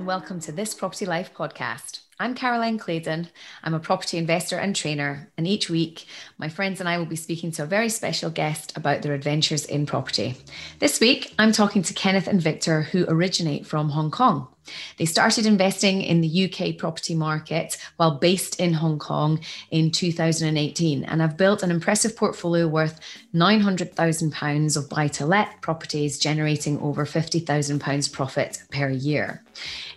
and welcome to this Property Life podcast. I'm Caroline Claydon. I'm a property investor and trainer, and each week my friends and I will be speaking to a very special guest about their adventures in property. This week I'm talking to Kenneth and Victor, who originate from Hong Kong. They started investing in the UK property market while based in Hong Kong in 2018 and have built an impressive portfolio worth £900,000 of buy-to-let properties, generating over £50,000 profit per year.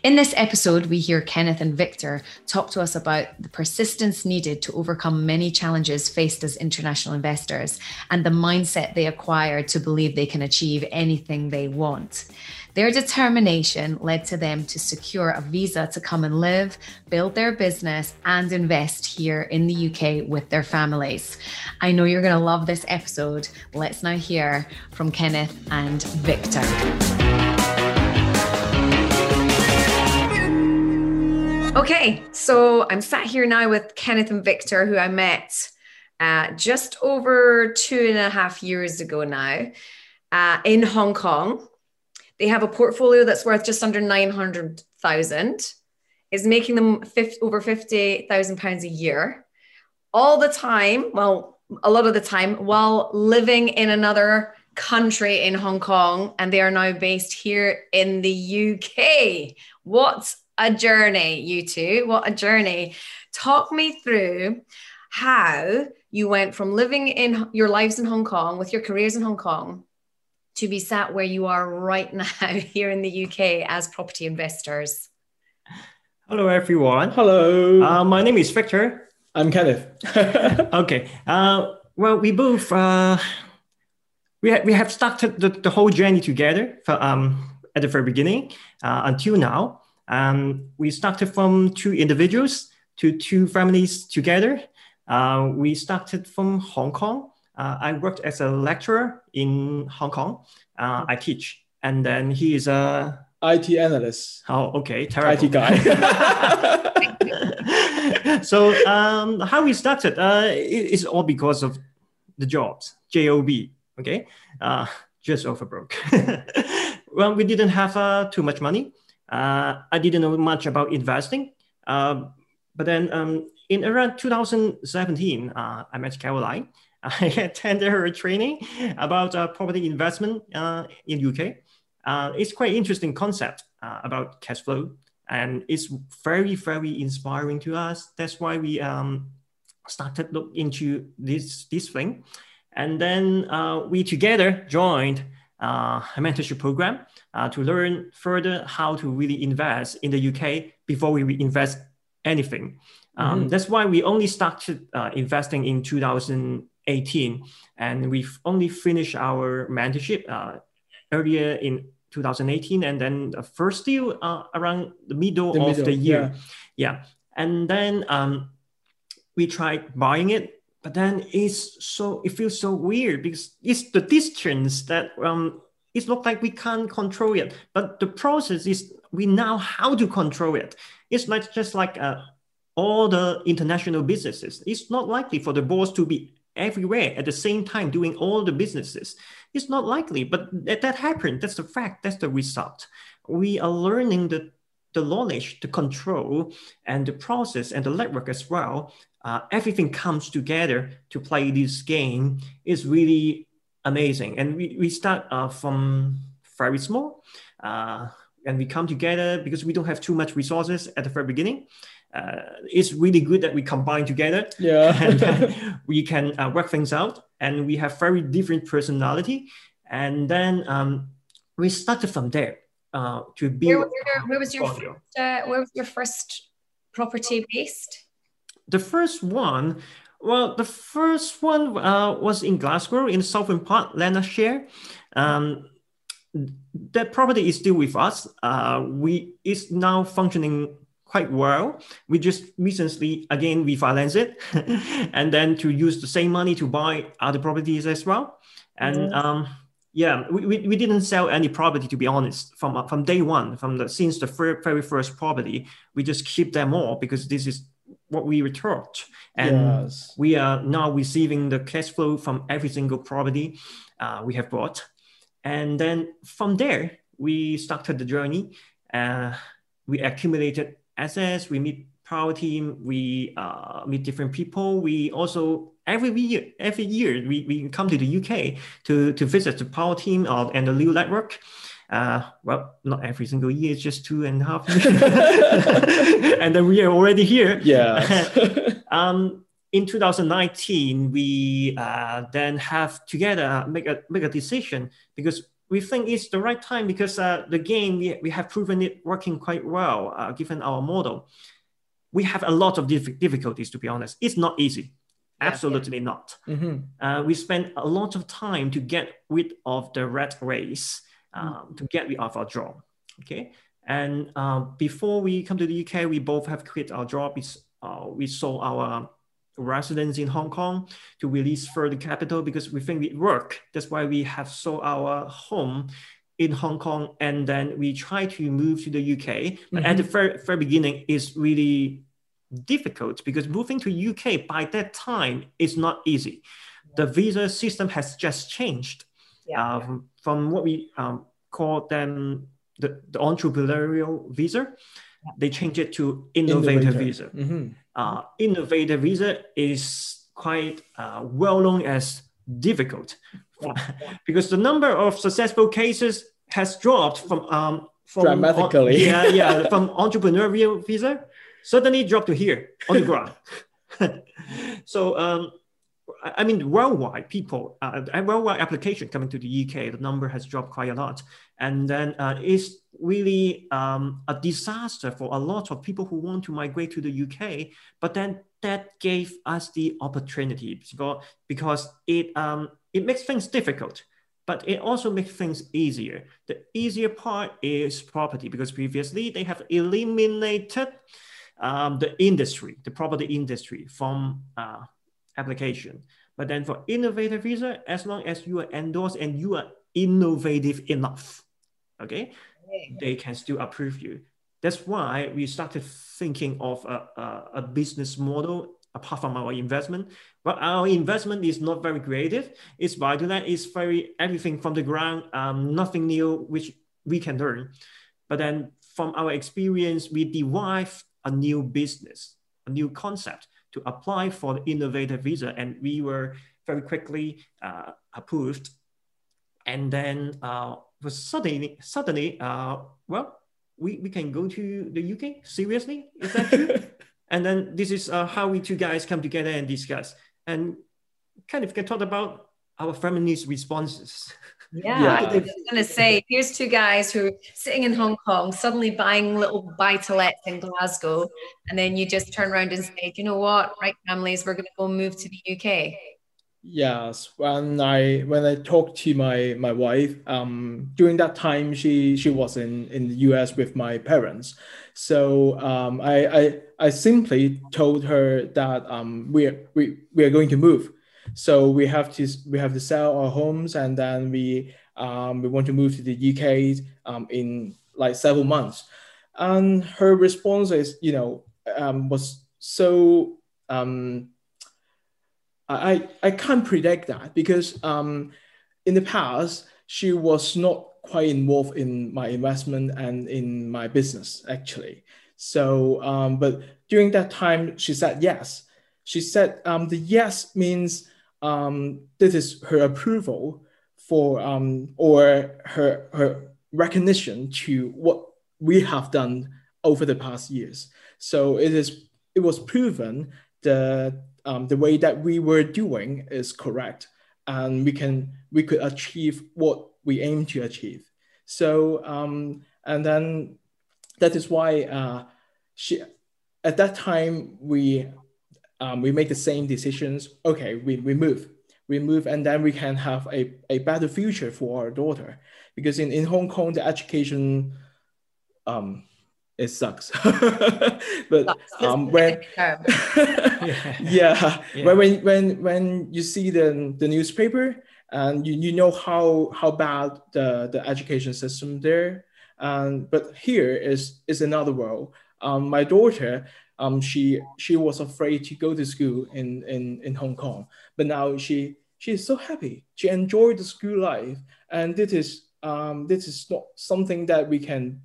In this episode, we hear Kenneth and Victor talk to us about the persistence needed to overcome many challenges faced as international investors and the mindset they acquire to believe they can achieve anything they want. Their determination led to them to secure a visa to come and live, build their business, and invest here in the UK with their families. I know you're going to love this episode. Let's now hear from Kenneth and Victor. Okay, so I'm sat here now with Kenneth and Victor, who I met just over 2.5 years ago now in Hong Kong. They have a portfolio that's worth just under 900,000, is making them over £50,000 a year, all the time, well, a lot of the time, while living in another country in Hong Kong, and they are now based here in the UK. What a journey, you two. What a journey. Talk me through how you went from living in your lives in Hong Kong with your careers in Hong Kong to be sat where you are right now here in the UK as property investors. Hello, everyone. Hello. My name is Victor. I'm Kenneth. Okay. Well, we both, we have started the whole journey together at the very beginning until now. We started from two individuals to two families together. We started from Hong Kong. I worked as a lecturer in Hong Kong. I teach. And then he is a... IT analyst. Oh, okay. Terrible. IT guy. So how we started, it's all because of the jobs, J-O-B, okay? Just overbroke. Well, we didn't have too much money. I didn't know much about investing. But then in around 2017, I met Caroline. I attended her training about property investment in UK. It's quite interesting concept about cash flow, and it's very, very inspiring to us. That's why we started look into this thing. And then we together joined a mentorship program to learn further how to really invest in the UK before we invest anything. That's why we only started investing in 2018, and we've only finished our mentorship earlier in 2018, and then the first deal around the middle of the year. Yeah. And then we tried buying it, but then it feels so weird because it's the distance that it looked like we can't control it. But the process is we know how to control it. It's not just like all the international businesses. It's not likely for the boss to be everywhere at the same time doing all the businesses. It's not likely, but that happened. That's the fact. That's the result. We are learning the knowledge, the control, and the process, and the network as well. Everything comes together to play this game. It's really amazing. And we start from very small, and we come together because we don't have too much resources at the very beginning. It's really good that we combine together. Yeah. And we can work things out, and we have very different personality. And then we started from there to build. Where was your first property based? The first one was in Glasgow, in the southern part, Lanarkshire. That property is still with us. It's now functioning quite well. We just recently, again, refinanced it and then to use the same money to buy other properties as well. And we didn't sell any property, to be honest, from day one, since the very first property. We just keep them all because this is what we were taught. And we are now receiving the cash flow from every single property we have bought. And then from there, we started the journey. we accumulated assets, we meet power team, we meet different people. We also every year we come to the UK to visit the power team and the Liu network. Well, not every single year, it's just 2.5 years. And then we are already here. Yeah. In 2019, we then have together make a decision, because we think it's the right time, because the game, we have proven it working quite well, given our model. We have a lot of difficulties, to be honest. It's not easy. Absolutely not. Mm-hmm. We spent a lot of time to get rid of the rat race, to get rid of our job. Okay. And before we come to the UK, we both have quit our job. We sold our residence in Hong Kong to release further capital, because we think it worked. That's why we have sold our home in Hong Kong, and then we try to move to the UK. But at the very beginning, it's really difficult, because moving to UK by that time is not easy. The visa system has just changed from what we call them the entrepreneurial visa. They changed it to Innovator visa. Innovator visa is quite well known as difficult, because the number of successful cases has dropped from dramatically. From entrepreneurial visa, suddenly dropped to here on the ground. So I mean, worldwide people, worldwide application coming to the UK, the number has dropped quite a lot. And then it's really a disaster for a lot of people who want to migrate to the UK. But then that gave us the opportunity, because it makes things difficult, but it also makes things easier. The easier part is property, because previously they have eliminated the industry, the property industry from application. But then for Innovator visa, as long as you are endorsed and you are innovative enough, they can still approve you. That's why we started thinking of a business model apart from our investment. But our investment is not very creative. It's Baidu, it's very everything from the ground, nothing new, which we can learn. But then from our experience, we derive a new business, a new concept to apply for the Innovator visa. And we were very quickly approved. And then suddenly, well, we can go to the UK? Seriously? Is that true? And then this is how we two guys come together and discuss. And kind of can talk about our family's responses. Yeah, I was going to say, here's two guys who are sitting in Hong Kong, suddenly buying little buy-to-lets in Glasgow, and then you just turn around and say, you know what, right families, we're going to go move to the UK. Yes, when I talked to my wife, during that time she was in the US with my parents, so I simply told her that we are going to move, so we have to sell our homes, and then we want to move to the UK in like several months, and her response is was so. I can't predict that, because in the past, she was not quite involved in my investment and in my business, actually. So, but during that time, she said yes. She said the yes means this is her approval for or her recognition to what we have done over the past years. So it was proven that the way that we were doing is correct, and we could achieve what we aim to achieve. So and then that is why she at that time we made the same decisions. Okay, we move, and then we can have a better future for our daughter, because in Hong Kong the education it sucks. But when you see the newspaper, and you know how bad the education system there, and but here is another world. My daughter, she was afraid to go to school in Hong Kong, but now she's so happy. She enjoyed the school life, and this is not something that we can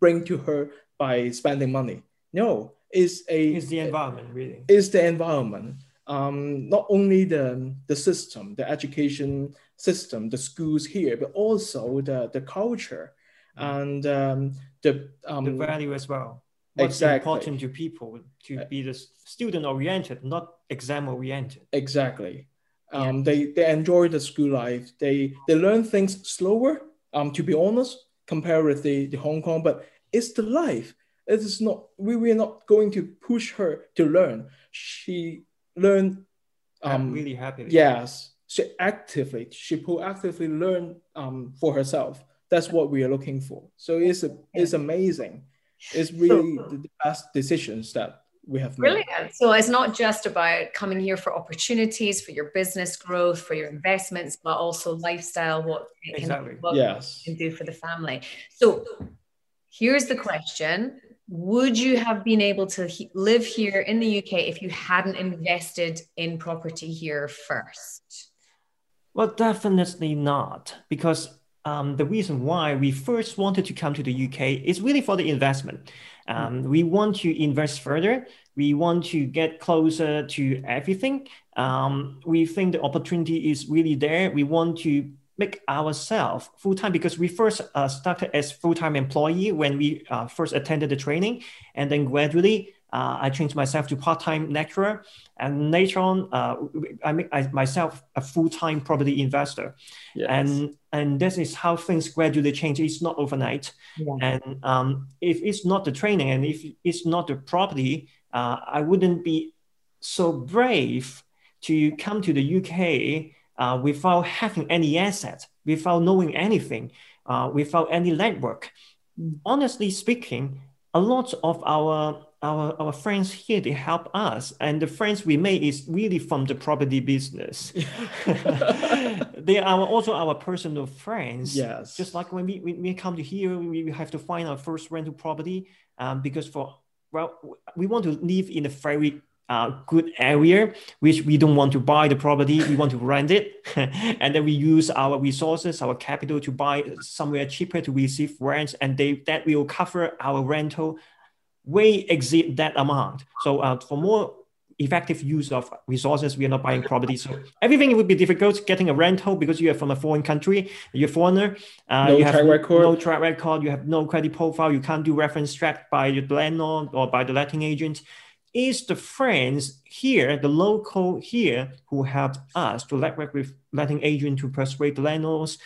bring to her by spending money. No, it's the environment, really. It's the environment. Not only the system, the education system, the schools here, but also the culture and the value as well. What's important to people to be the student-oriented, not exam-oriented. Exactly. They enjoy the school life. They learn things slower, to be honest, compared with the Hong Kong, but it's the life. It is not, we're not going to push her to learn. She learned. I'm really happy. Yes. She proactively learned for herself. That's what we are looking for. So it's amazing. It's really the best decisions that we have made. Brilliant. So it's not just about coming here for opportunities, for your business growth, for your investments, but also lifestyle, what it can do for the family. So here's the question. Would you have been able to live here in the UK if you hadn't invested in property here first? Well, definitely not, because the reason why we first wanted to come to the UK is really for the investment. We want to invest further. We want to get closer to everything. We think the opportunity is really there. We want to make ourselves full-time because we first started as full-time employee when we first attended the training. And then gradually, I changed myself to part-time lecturer. And later on, I made myself a full-time property investor. Yes. And this is how things gradually change. It's not overnight. Yeah. And if it's not the training and if it's not the property, I wouldn't be so brave to come to the UK without having any assets, without knowing anything, without any network. Honestly speaking, a lot of our friends here, they help us. And the friends we made is really from the property business. They are also our personal friends. Yes. Just like when we come to here, we have to find our first rental property because we want to live in a very good area, which we don't want to buy the property. We want to rent it. And then we use our resources, our capital to buy somewhere cheaper to receive rents. And that will cover our rental way exceed that amount. So for more effective use of resources, we are not buying property. So everything would be difficult getting a rental because you are from a foreign country, you're a foreigner, you have no track record, you have no credit profile, you can't do reference check by your landlord or by the letting agent. It's the friends here, the local here who helped us to network with letting agent to persuade the landlords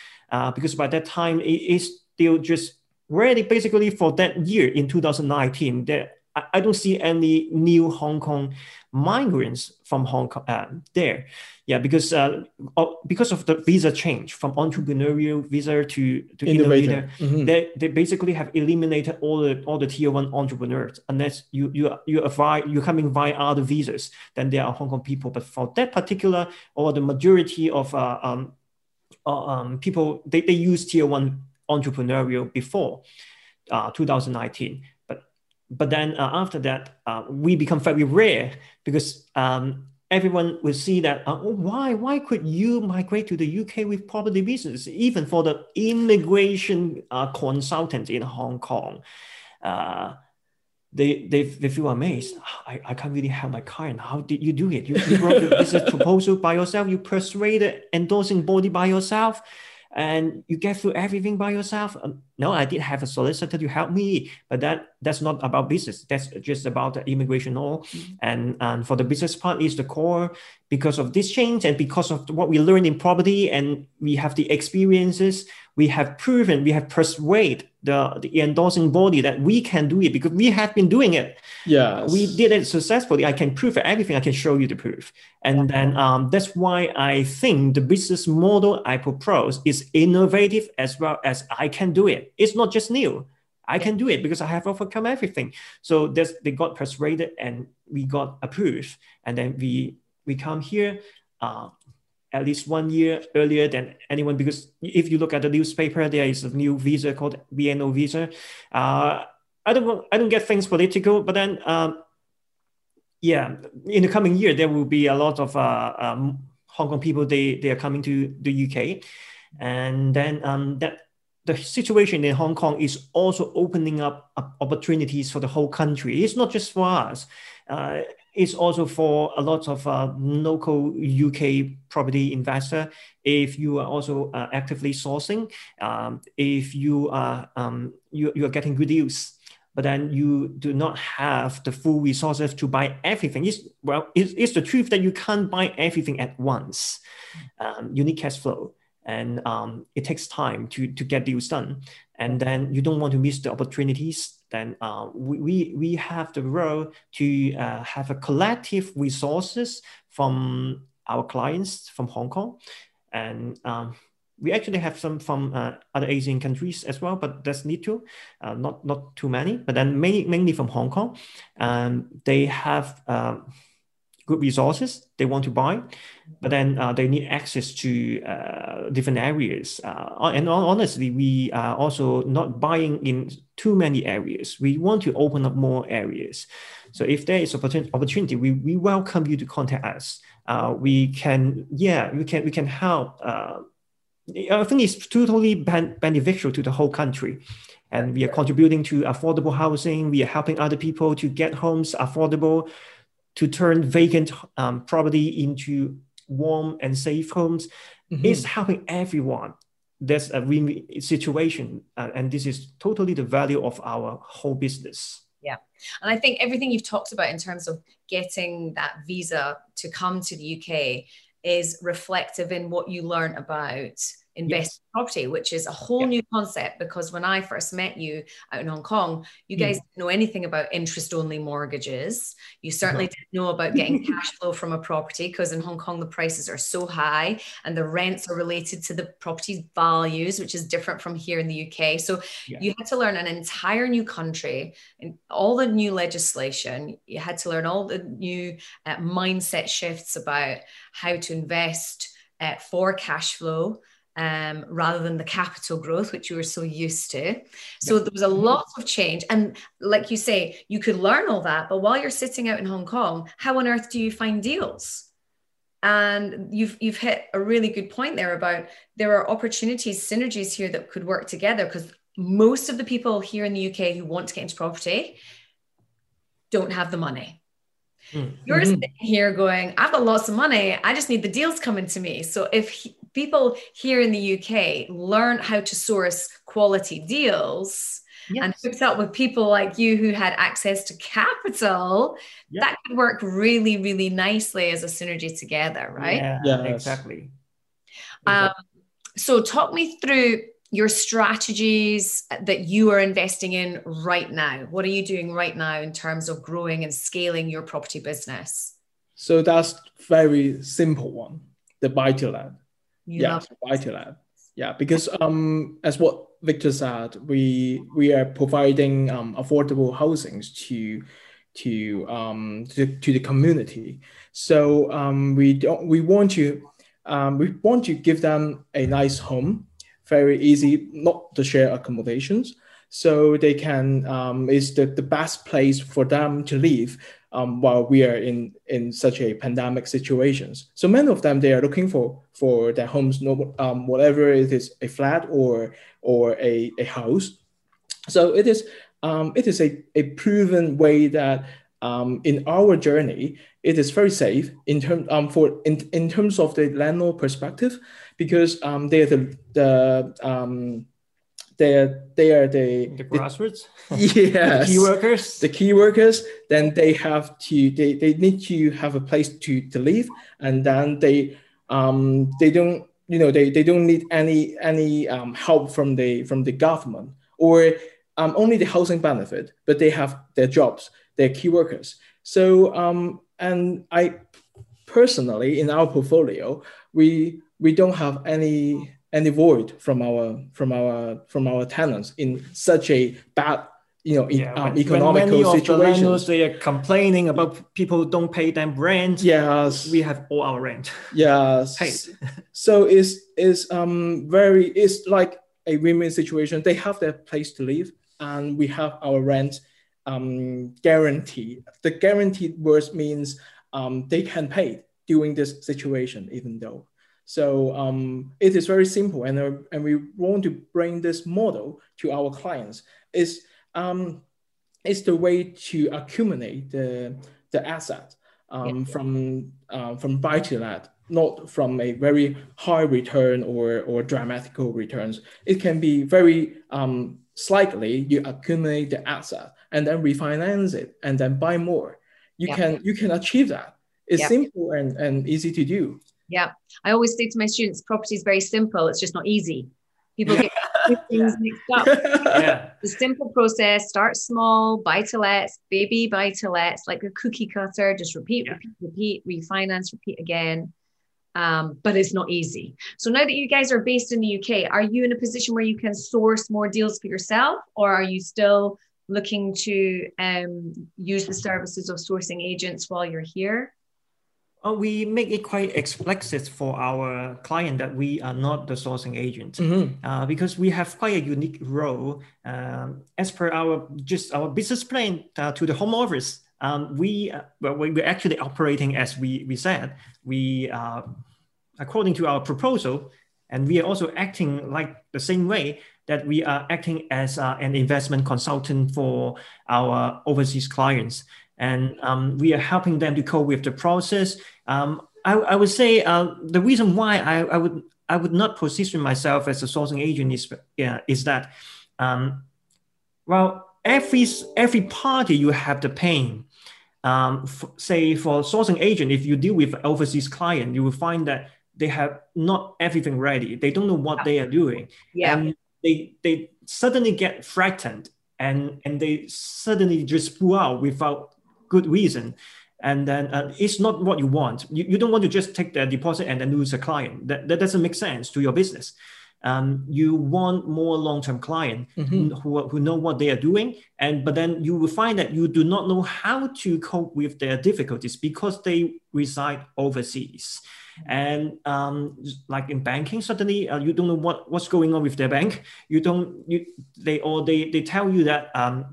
because by that time it is still just really basically for that year in 2019, that I don't see any new Hong Kong migrants from Hong Kong there. Yeah, because of the visa change from entrepreneurial visa to innovator, mm-hmm. they basically have eliminated all the tier one entrepreneurs. Unless you're coming via other visas, then there are Hong Kong people. But for that particular or the majority of people, they use tier one entrepreneurial before 2019, but then after that we become very rare because everyone will see that why could you migrate to the UK with property business even for the immigration consultant in Hong Kong. They feel amazed. I can't really have my client. How did you do it? You brought the business proposal by yourself. You persuaded endorsing body by yourself. And you get through everything by yourself. No, I did have a solicitor to help me, but that's not about business. That's just about the immigration law. Mm-hmm. And for the business part is the core because of this change and because of what we learned in property and we have the experiences, we have proven, we have persuaded the endorsing body that we can do it because we have been doing it. Yeah, we did it successfully. I can prove everything. I can show you the proof. And then that's why I think the business model I propose is innovative as well as I can do it. It's not just new. I can do it because I have overcome everything. So they got persuaded and we got approved. And then we come here at least 1 year earlier than anyone because if you look at the newspaper, there is a new visa called BNO visa. I don't get things political, but then in the coming year there will be a lot of Hong Kong people. They are coming to the UK, and then that the situation in Hong Kong is also opening up opportunities for the whole country. It's not just for us. It's also for a lot of local UK property investor. If you are also actively sourcing, if you are you are getting good deals, but then you do not have the full resources to buy everything. It's the truth that you can't buy everything at once. You need cash flow, and it takes time to get deals done. And then you don't want to miss the opportunities. Then we have the role to have a collective resources from our clients from Hong Kong. And we actually have some from other Asian countries as well, but that's need to, not too many, but then mainly from Hong Kong. They have good resources, they want to buy, but then they need access to different areas. And honestly, we are also not buying in too many areas. We want to open up more areas. So if there is opportunity, we welcome you to contact us. We can help. I think it's totally beneficial to the whole country. And we are contributing to affordable housing. We are helping other people to get homes affordable, to turn vacant property into warm and safe homes. Mm-hmm. It's helping everyone. There's a win-win situation. And this is totally the value of our whole business. Yeah. And I think everything you've talked about in terms of getting that visa to come to the UK is reflective in what you learn about investing in property, which is a whole new concept, because when I first met you out in Hong Kong, you guys didn't know anything about interest-only mortgages. You certainly didn't know about getting cash flow from a property, because in Hong Kong, the prices are so high and the rents are related to the property's values, which is different from here in the UK. So you had to learn an entire new country and all the new legislation. You had to learn all the new mindset shifts about how to invest for cash flow, rather than the capital growth, which you were so used to. So there was a lot of change. And like you say, you could learn all that, but while you're sitting out in Hong Kong, how on earth do you find deals? And you've hit a really good point there about there are opportunities, synergies here that could work together, because most of the people here in the UK who want to get into property don't have the money. You're sitting here going, I've got lots of money. I just need the deals coming to me. So if people here in the UK learn how to source quality deals and hooked up with people like you who had access to capital, that could work really, really nicely as a synergy together, right? Exactly. So talk me through your strategies that you are investing in right now. What are you doing right now in terms of growing and scaling your property business? So that's very simple one, the buy-to-let. Buy-to-let. Yeah, because as what Victor said, we are providing affordable housings to the community. So we want to give them a nice home. Very easy, not to share accommodations. So they can, it's the best place for them to live while we are in such a pandemic situations. So many of them, they are looking for their homes, whatever it is, a flat or a house. So it is a proven way that in our journey, it is very safe in terms of the landlord perspective, because they are the grassroots, the key workers. Then they need to have a place to live, and then they don't need any help from the government or only the housing benefit, but they have their jobs. They're key workers. So, and I personally, in our portfolio, we don't have any void from our tenants in such a bad economical situation. Many of the landlords, they are complaining about people who don't pay them rent. Yes, we have all our rent. Yes, paid. So it's like a win-win situation. They have their place to live, and we have our rent. Guarantee. The guaranteed words means they can pay during this situation, even though. So it is very simple, and we want to bring this model to our clients. It's the way to accumulate the asset from buy to let, not from a very high return or dramatical returns. It can be very slightly you accumulate the asset and then refinance it and then buy more. You can achieve that. It's simple and easy to do. Yeah, I always say to my students, property is very simple. It's just not easy. People get things mixed up. Yeah. The simple process: start small, buy-to-lets, baby buy-to-lets, like a cookie cutter. Just repeat, refinance, repeat again. But it's not easy. So now that you guys are based in the UK, are you in a position where you can source more deals for yourself, or are you still looking to use the services of sourcing agents while you're here? We make it quite explicit for our client that we are not the sourcing agent, because we have quite a unique role. As per our business plan to the Home Office, we're actually operating as we said. We are according to our proposal, and we are also acting like the same way that we are acting as an investment consultant for our overseas clients. And we are helping them to cope with the process. I would say the reason why I would not position myself as a sourcing agent is that, well, every party you have the pain. Say for sourcing agent, if you deal with overseas client, you will find that they have not everything ready. They don't know what they are doing. Yeah. And they suddenly get frightened and they suddenly just pull out without good reason, and then it's not what you want. You don't want to just take the deposit and then lose a client. That doesn't make sense to your business. You want more long-term client who know what they are doing, but then you will find that you do not know how to cope with their difficulties because they reside overseas. And like in banking, suddenly you don't know what's going on with their bank. They tell you that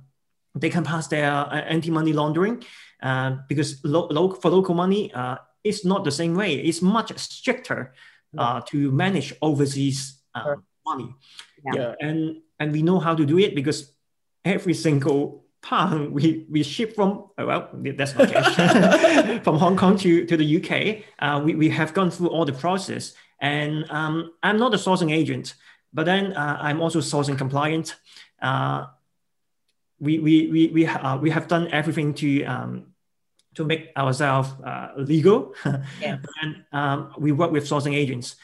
they can pass their anti-money laundering because for local money, it's not the same way. It's much stricter to manage overseas money. Yeah. And we know how to do it because every single pound we ship from, well, that's not cash, from Hong Kong to the UK. We have gone through all the process. And I'm not a sourcing agent, but then I'm also sourcing compliant. We have done everything to make ourselves legal. Yeah. And we work with sourcing agents.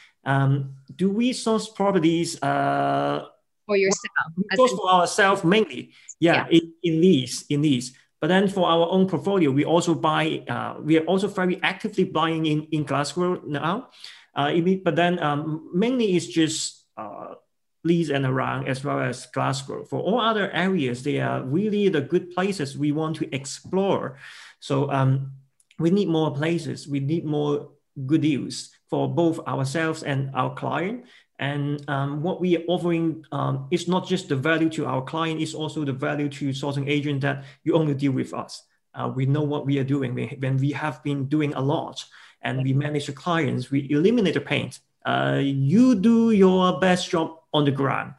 Do we source properties for yourself? We source for ourselves mainly. Yeah, yeah. In Leeds. But then for our own portfolio, we also buy. We are also very actively buying in Glasgow now. But then mainly it's just. Leeds and around, as well as Glasgow. For all other areas, they are really the good places we want to explore. So we need more places. We need more good deals for both ourselves and our client. And what we are offering is not just the value to our client, it's also the value to sourcing agent that you only deal with us. We know what we are doing when we have been doing a lot and we manage the clients, we eliminate the pain. You do your best job on the ground.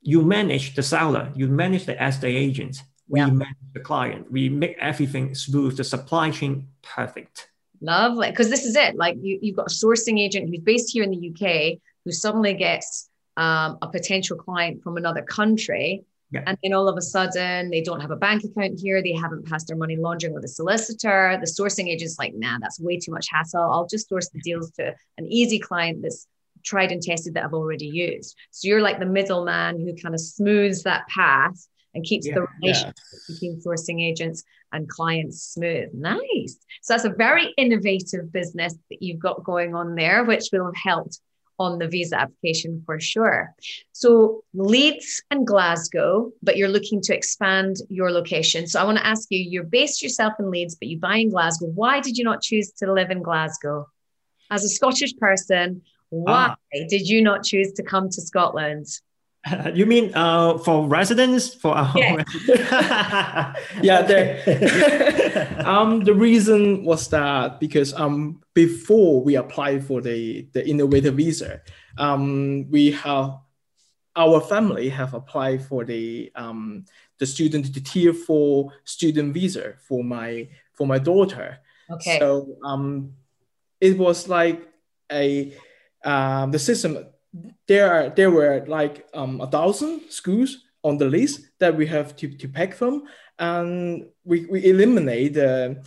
You manage the seller, you manage the estate agent, we manage the client, we make everything smooth, the supply chain perfect. Lovely, because this is it. Like you've got a sourcing agent who's based here in the UK who suddenly gets a potential client from another country. Yeah. And then all of a sudden, they don't have a bank account here. They haven't passed their money laundering with a solicitor. The sourcing agent's like, nah, that's way too much hassle. I'll just source the deals to an easy client that's tried and tested that I've already used. So you're like the middleman who kind of smooths that path and keeps the relationship between sourcing agents and clients smooth. Nice. So that's a very innovative business that you've got going on there, which will have helped on the visa application for sure. So Leeds and Glasgow, but you're looking to expand your location. So I want to ask you, you're based yourself in Leeds, but you buy in Glasgow. Why did you not choose to live in Glasgow? As a Scottish person, why did you not choose to come to Scotland? You mean for residents? For our yeah. The reason was that because before we apply for the Innovator visa, we have our family have applied for the student the tier 4 student visa for my daughter. Okay. So it was like a the system. There were like 1,000 schools on the list that we have to pick from, and we eliminate the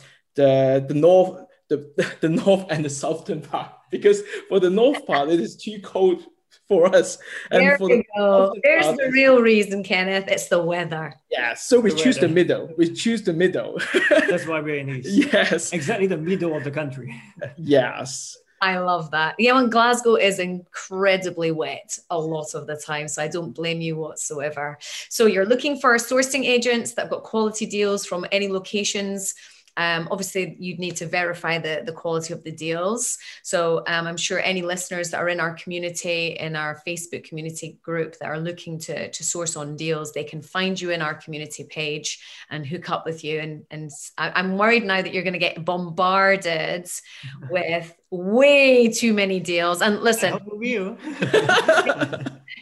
north and the southern part, because for the north part it is too cold for us. And there for you go. There's the real reason, Kenneth. It's the weather. Yeah. So we choose the middle. We choose the middle. That's why we're in East. Yes. Exactly the middle of the country. Yes. I love that. Yeah, and Glasgow is incredibly wet a lot of the time, so I don't blame you whatsoever. So you're looking for sourcing agents that have got quality deals from any locations. Obviously, you'd need to verify the quality of the deals. So I'm sure any listeners that are in our community, in our Facebook community group that are looking to source on deals, they can find you in our community page and hook up with you. And I'm worried now that you're going to get bombarded with way too many deals. And listen, how will you?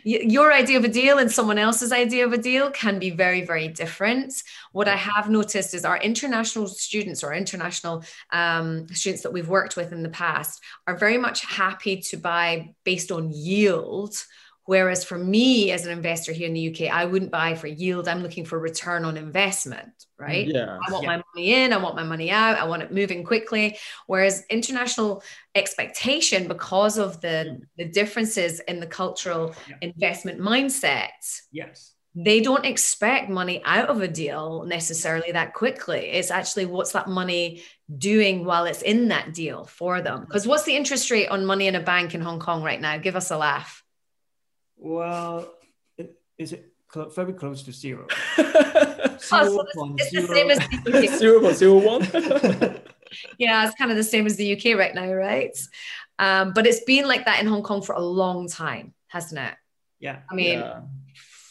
Your idea of a deal and someone else's idea of a deal can be very, very different. What I have noticed is our international students or international students that we've worked with in the past are very much happy to buy based on yield. Whereas for me as an investor here in the UK, I wouldn't buy for yield. I'm looking for return on investment, right? Yeah. I want my money in, I want my money out, I want it moving quickly. Whereas international expectation, because of the differences in the cultural investment mindsets, yes, they don't expect money out of a deal necessarily that quickly. It's actually what's that money doing while it's in that deal for them. Because what's the interest rate on money in a bank in Hong Kong right now? Give us a laugh. Well, very close to zero. 0.01. Yeah, it's kind of the same as the UK right now, right? But it's been like that in Hong Kong for a long time, hasn't it? Yeah. I mean,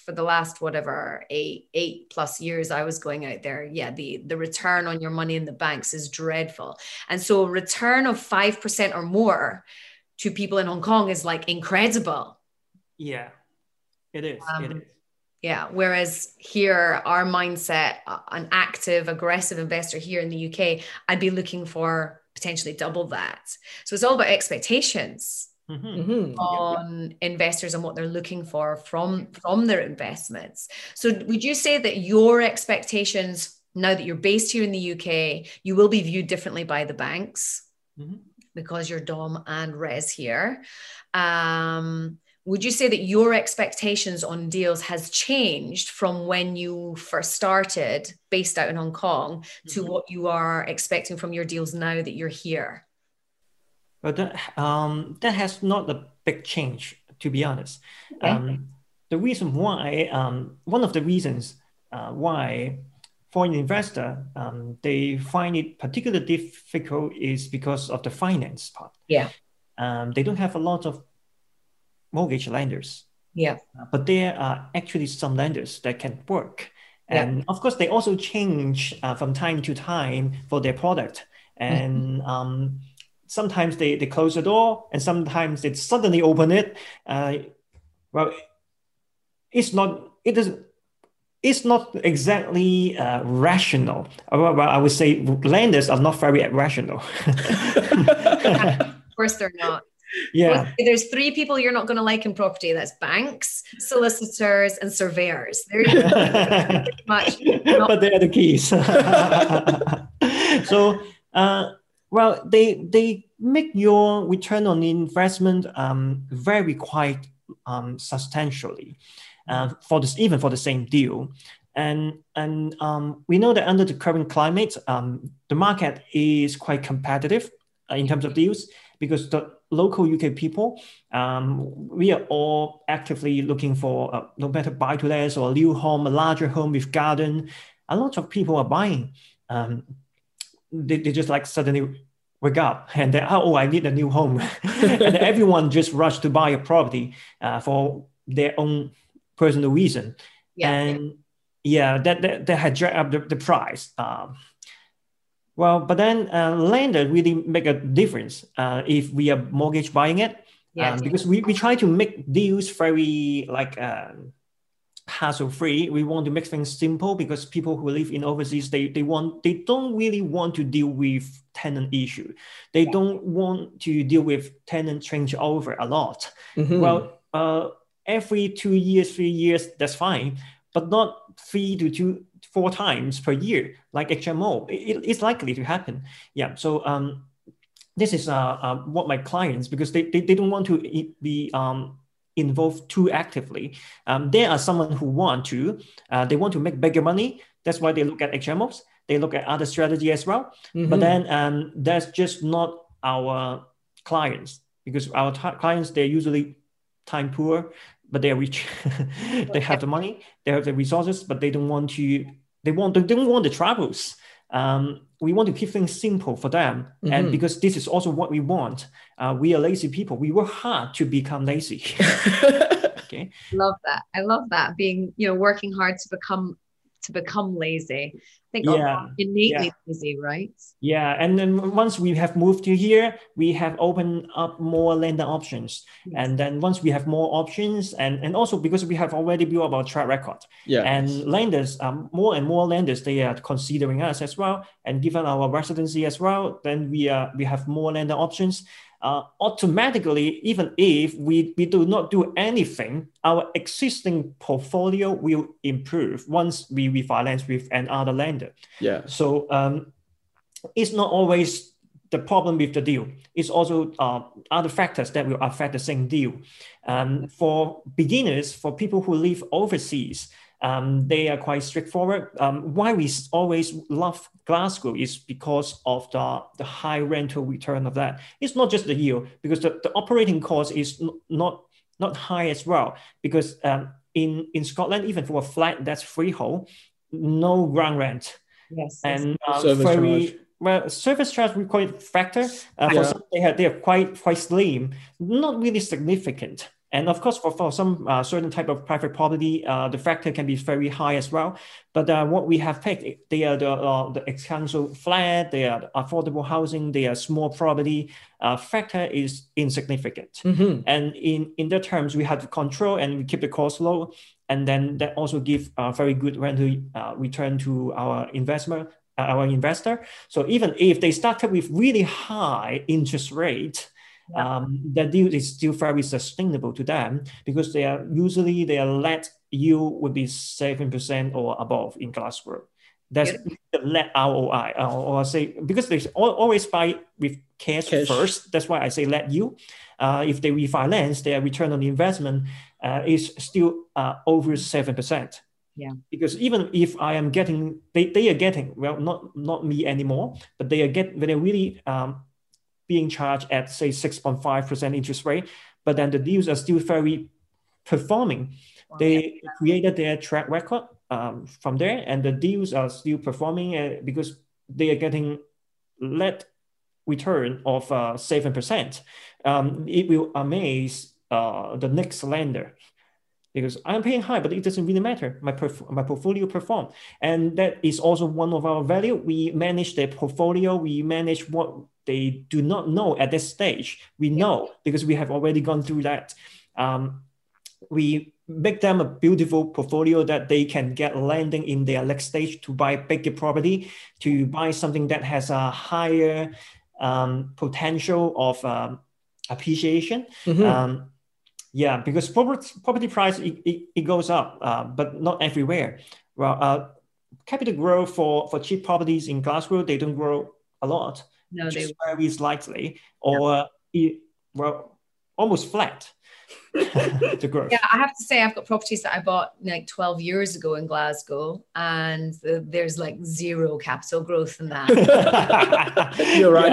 for the last, whatever, eight plus years I was going out there, yeah, the return on your money in the banks is dreadful. And so a return of 5% or more to people in Hong Kong is like incredible. Yeah, it is. Yeah. Whereas here, our mindset, an active, aggressive investor here in the UK, I'd be looking for potentially double that. So it's all about expectations on investors and what they're looking for from their investments. So would you say that your expectations, now that you're based here in the UK, you will be viewed differently by the banks because you're Dom and Res here. Would you say that your expectations on deals has changed from when you first started based out in Hong Kong to what you are expecting from your deals now that you're here? Well, that has not a big change, to be honest. Okay. The reason why, one of the reasons why foreign investor, they find it particularly difficult is because of the finance part. Yeah. They don't have a lot of mortgage lenders, but there are actually some lenders that can work, and of course they also change from time to time for their product, and sometimes they close the door, and sometimes they suddenly open it. Well, it's not exactly rational. Well, I would say lenders are not very rational. Of course they're not. Yeah, there's three people you're not going to like in property. That's banks, solicitors, and surveyors. They're pretty much but they are the keys. So, well, they make your return on investment very quite substantially for this, even for the same deal. And we know that under the current climate, the market is quite competitive in terms of deals, because the local UK people, we are all actively looking for no matter buy-to-let or a new home, a larger home with garden. A lot of people are buying. They just like suddenly wake up and they're, oh, I need a new home. And everyone just rushed to buy a property for their own personal reason. Yeah. And yeah, that had dragged up the price. Well, but then lender really make a difference if we are mortgage buying it. Yeah, because we try to make deals very like hassle-free. We want to make things simple because people who live in overseas, they don't really want to deal with tenant issue. They don't want to deal with tenant changeover a lot. Mm-hmm. Well, every 2 years, 3 years, that's fine, but not 3 to 4 times per year, like HMO. It's likely to happen. Yeah, so... this is what my clients, because they don't want to be involved too actively. There are someone who want to make bigger money. That's why they look at HMOs. They look at other strategy as well. Mm-hmm. But then that's just not our clients, because our clients, they're usually time poor, but they're rich. They have the money, they have the resources, but they don't want the troubles. We want to keep things simple for them. Mm-hmm. And because this is also what we want. We are lazy people. We work hard to become lazy. Okay. Love that. I love that, being, working hard to become lazy. I think innately lazy, right? Yeah. And then once we have moved to here, we have opened up more lender options. Yes. And then once we have more options, and also because we have already built up our track record. Yeah. And lenders, more and more lenders, they are considering us as well. And given our residency as well, then we have more lender options. Automatically, even if we do not do anything, our existing portfolio will improve once we refinance with another lender. Yeah. So it's not always the problem with the deal. It's also other factors that will affect the same deal. For beginners, for people who live overseas, they are quite straightforward. Why we always love Glasgow is because of the high rental return of that. It's not just the yield, because the operating cost is not high as well. Because in Scotland, even for a flat that's freehold, no ground rent. Yes. And service charge we call it factor. For some, they are quite slim, not really significant. And of course, for some certain type of private property, the factor can be very high as well. But what we have picked, they are the ex-council flat, they are affordable housing, they are small property. Factor is insignificant. Mm-hmm. And in their terms, we have to control and we keep the cost low. And then that also gives a very good rental return to our investor. So even if they started with really high interest rate, that deal is still very sustainable to them, because they are usually their let yield would be 7% or above in Glasgow. That's the let ROI, or say, because they always buy with cash first. That's why I say let yield. If they refinance, their return on investment is still over 7%. Yeah, because even if I am getting, they are getting, well, not me anymore, but they're really being charged at, say, 6.5% interest rate, but then the deals are still very performing. Wow. They created their track record from there, and the deals are still performing because they are getting let return of 7%. It will amaze the next lender, because I'm paying high, but it doesn't really matter. My portfolio performed. And that is also one of our value. We manage their portfolio. We manage what they do not know at this stage. We know because we have already gone through that. We make them a beautiful portfolio that they can get lending in their next stage to buy bigger property, to buy something that has a higher potential of appreciation. Mm-hmm. Yeah, because property price, it goes up, but not everywhere. Well, capital growth for cheap properties in Glasgow, they don't grow a lot. No, just very slightly, or almost flat. The growth. Yeah, I have to say I've got properties that I bought like 12 years ago in Glasgow, and there's like zero capital growth in that. You're right.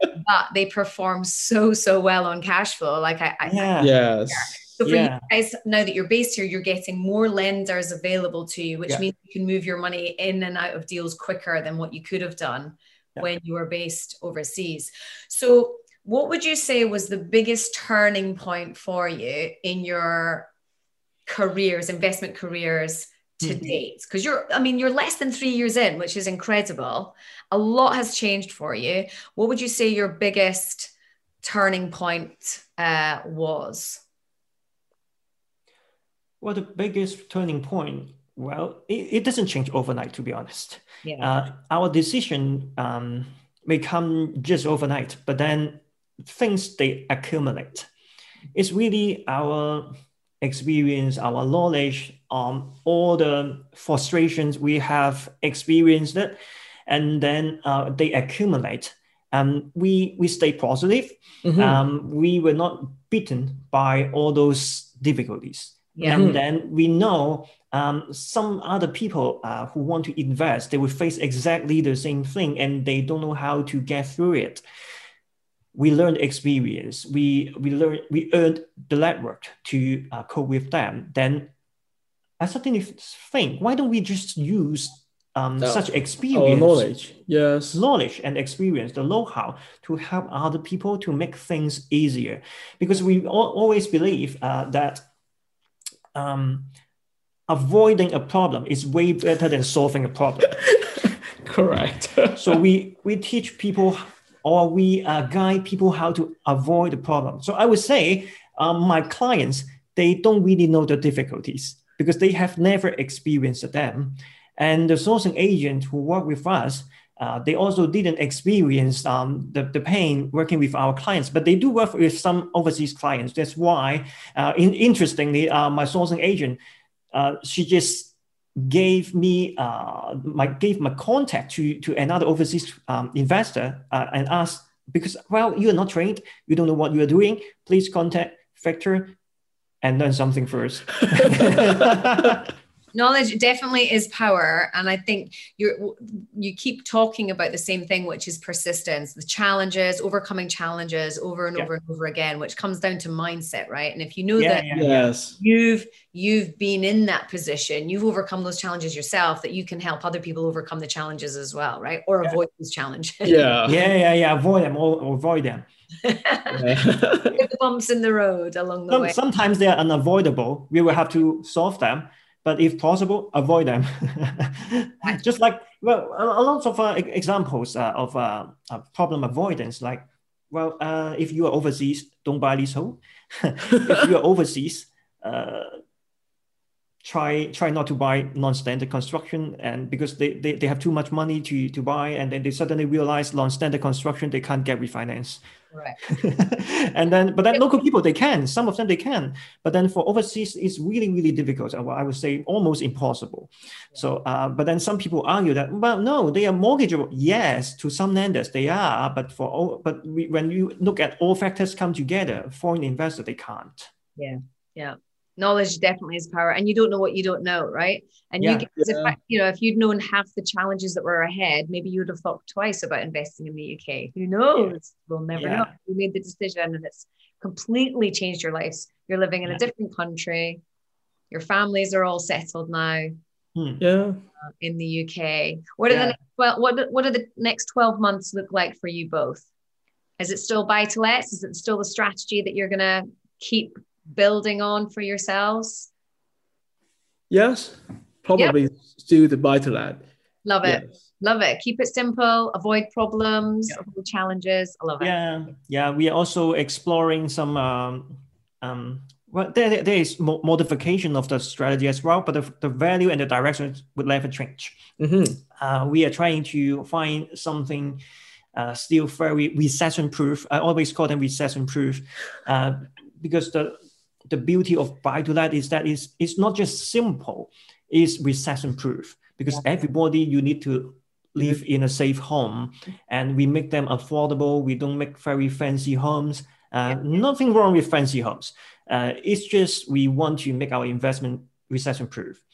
But they perform so well on cash flow. Like So for you guys, now that you're based here, you're getting more lenders available to you, which means you can move your money in and out of deals quicker than what you could have done when you were based overseas. So what would you say was the biggest turning point for you in your careers, investment careers to date? Because you're less than 3 years in, which is incredible. A lot has changed for you. What would you say your biggest turning point was? Well, the biggest turning point, well, it doesn't change overnight, to be honest. Yeah. Our decision may come just overnight, but then things, they accumulate. It's really our experience, our knowledge on all the frustrations we have experienced, and then they accumulate. We stay positive. Mm-hmm. We were not beaten by all those difficulties. Yeah. And then we know some other people who want to invest, they will face exactly the same thing and they don't know how to get through it. We learned experience. We earned the network to cope with them. Then I suddenly think, why don't we just use such experience, knowledge, knowledge and experience, the know-how to help other people to make things easier? Because we always believe that avoiding a problem is way better than solving a problem. Correct. So we teach people, or we guide people how to avoid the problem. So I would say my clients, they don't really know the difficulties because they have never experienced them. And the sourcing agent who work with us, they also didn't experience the pain working with our clients, but they do work with some overseas clients. That's why, interestingly, my sourcing agent, she just gave me my contact to another overseas investor and asked, because, well, you are not trained, you don't know what you are doing, please contact Victor and learn something first. Knowledge definitely is power. And I think you keep talking about the same thing, which is persistence, the challenges, overcoming challenges over and over and over again, which comes down to mindset, right? And if you know you've been in that position, you've overcome those challenges yourself, that you can help other people overcome the challenges as well, right? Or avoid those challenges. Avoid them. The bumps in the road along the way. Sometimes they are unavoidable. We will have to solve them. But if possible, avoid them. Just like, well, a lot of examples of problem avoidance, like, well, if you are overseas, don't buy leasehold. If you are overseas, try not to buy non-standard construction, and because they have too much money to buy, and then they suddenly realize non-standard construction, they can't get refinanced. Right. But then local people, they can. Some of them, they can. But then for overseas, it's really, really difficult. I would say almost impossible. Yeah. So, but then some people argue that, well, no, they are mortgageable. Yes, to some lenders, they are. But when you look at all factors come together, foreign investors, they can't. Yeah, yeah. Knowledge definitely is power, and you don't know what you don't know, right? And if you'd known half the challenges that were ahead, maybe you would have thought twice about investing in the UK. Who knows? We'll never know. You made the decision, and it's completely changed your life. You're living in a different country. Your families are all settled now. Yeah. In the UK, what are the next, well? What are the next 12 months look like for you both? Is it still buy-to-lets? Is it still the strategy that you're gonna keep building on for yourselves? Yes, probably still the buy-to-let. Love it. Yes. Love it. Keep it simple, avoid problems, avoid challenges. I love it. Yeah. We are also exploring some, well, there is modification of the strategy as well, but the value and the direction would never change. Mm-hmm. We are trying to find something still very recession-proof. I always call them recession-proof because the beauty of buy-to-let is that it's not just simple, it's recession-proof, because everybody, you need to live in a safe home, and we make them affordable. We don't make very fancy homes. Nothing wrong with fancy homes. It's just we want to make our investment recession-proof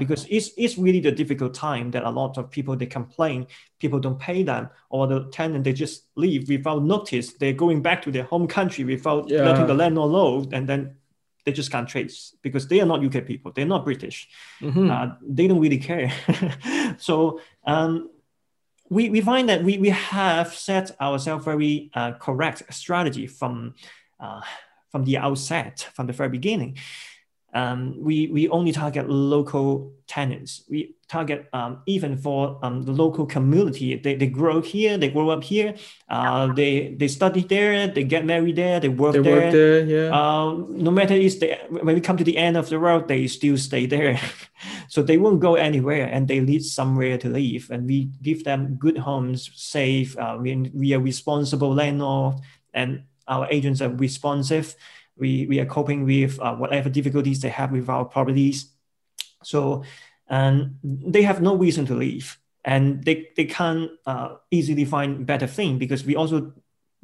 because it's really the difficult time that a lot of people, they complain, people don't pay them, or the tenant, they just leave without notice. They're going back to their home country without letting the landlord know, and then they just can't trace because they are not UK people. They're not British. Mm-hmm. They don't really care. So we find that we have set ourselves very correct strategy from the outset, from the very beginning. We only target local tenants. We target even for the local community. They grow here, they grow up here, they study there, they get married there, they work there. Yeah. No matter if when we come to the end of the road, they still stay there. So they won't go anywhere, and they need somewhere to live. And we give them good homes, safe. We are responsible landlord, and our agents are responsive. We are coping with whatever difficulties they have with our properties. So they have no reason to leave, and they can't easily find better thing, because we also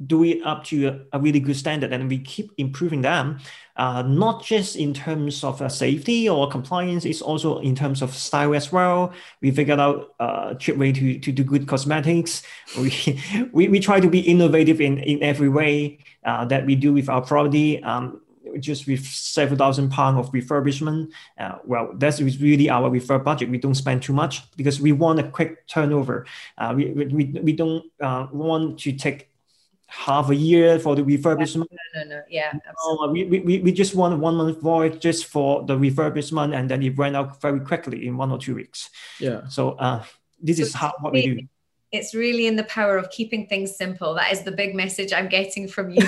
do it up to a really good standard, and we keep improving them, not just in terms of safety or compliance, it's also in terms of style as well. We figured out a cheap way to do good cosmetics. We try to be innovative in every way that we do with our property, just with several thousand pounds of refurbishment. Well, that's really our refurb budget. We don't spend too much because we want a quick turnover. We don't want to take half a year for the refurbishment. No. Yeah, absolutely. We just want a 1 month void just for the refurbishment, and then it ran out very quickly in 1 or 2 weeks. Yeah. So this is what we do. It's really in the power of keeping things simple. That is the big message I'm getting from you.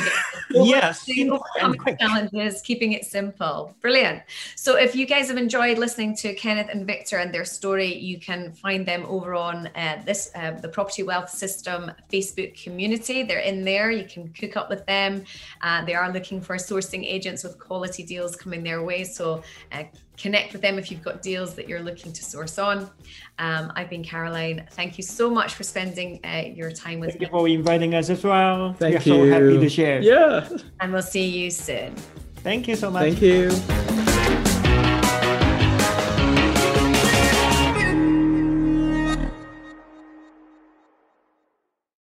Yes. Challenges, keeping it simple. Brilliant. So if you guys have enjoyed listening to Kenneth and Victor and their story, you can find them over on the Property Wealth System Facebook community. They're in there. You can cook up with them. They are looking for sourcing agents with quality deals coming their way. So connect with them if you've got deals that you're looking to source on. I've been Caroline. Thank you so much for spending your time with me. Thank you for inviting us as well. Thank you. We're so happy to share. Yeah. And we'll see you soon. Thank you so much. Thank you.